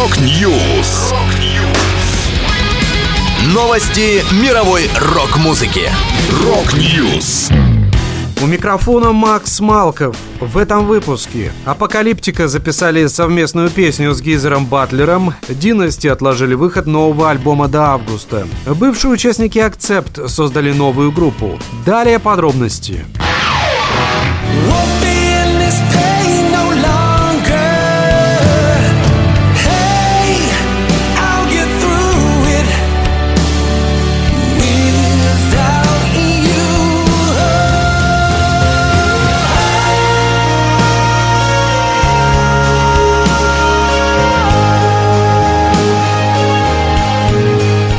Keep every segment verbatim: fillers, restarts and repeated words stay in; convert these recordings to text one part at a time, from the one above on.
Rock News. Новости мировой рок-музыки. Rock News. У микрофона Макс Малков. В этом выпуске Апокалиптика записали совместную песню с Гизером Батлером, Династия отложили выход нового альбома до августа, бывшие участники Акцепт создали новую группу. Далее подробности.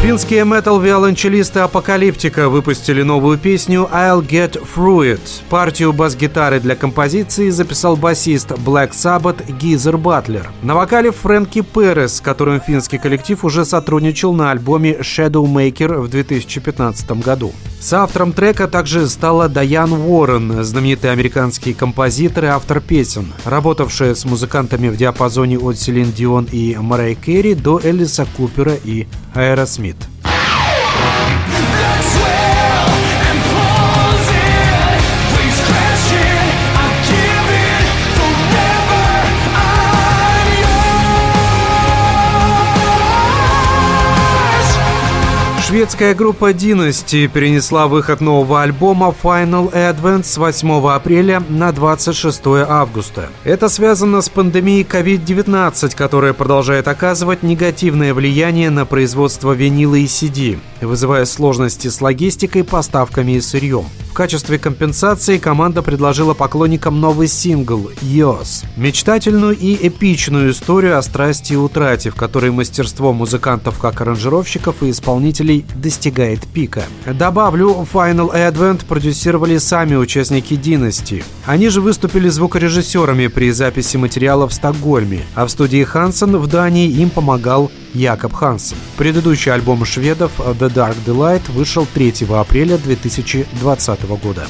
Финские метал-виолончелисты Апокалиптика выпустили новую песню «I'll Get Through It». Партию бас-гитары для композиции записал басист Black Sabbath Гизер Батлер. На вокале Фрэнки Перес, с которым финский коллектив уже сотрудничал на альбоме Shadowmaker в две тысячи пятнадцатом году. Соавтором трека также стала Дайан Уоррен, знаменитый американский композитор и автор песен, работавшая с музыкантами в диапазоне от Селин Дион и Мэрайи Кэрри до Элиса Купера и Аэра Смит. Шведская группа «Династия» перенесла выход нового альбома Final Advance с восьмого апреля на двадцать шестого августа. Это связано с пандемией ковид девятнадцать, которая продолжает оказывать негативное влияние на производство винила и си ди, вызывая сложности с логистикой, поставками и сырьем. В качестве компенсации команда предложила поклонникам новый сингл «Йос», мечтательную и эпичную историю о страсти и утрате, в которой мастерство музыкантов как аранжировщиков и исполнителей достигает пика. Добавлю, Final Advent продюсировали сами участники «Династии». Они же выступили звукорежиссерами при записи материала в Стокгольме, а в студии Хансен в Дании им помогал Якоб Хансен. Предыдущий альбом шведов «The Dark Delight» вышел третьего апреля две тысячи двадцатого года.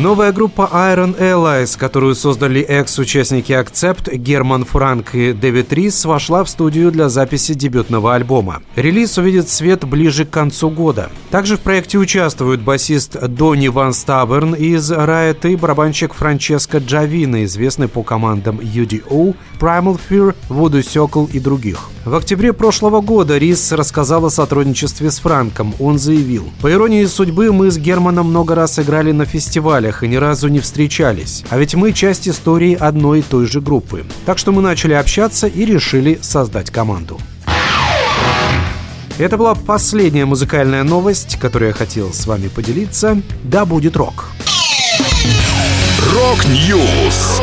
Новая группа Iron Allies, которую создали экс-участники Акцепт Герман Франк и Дэвид Рис, вошла в студию для записи дебютного альбома. Релиз увидит свет ближе к концу года. Также в проекте участвуют басист Донни Ван Ставерн из Riot и барабанщик Франческо Джавино, известный по командам ю ди о, Primal Fear, Voodoo Skull и других. В октябре прошлого года Рис рассказал о сотрудничестве с Франком. Он заявил: «По иронии судьбы, мы с Германом много раз играли на фестивале и ни разу не встречались. А ведь мы часть истории одной и той же группы. Так что мы начали общаться и решили создать команду». Это была последняя музыкальная новость, которую я хотел с вами поделиться. Да будет рок! Rock News.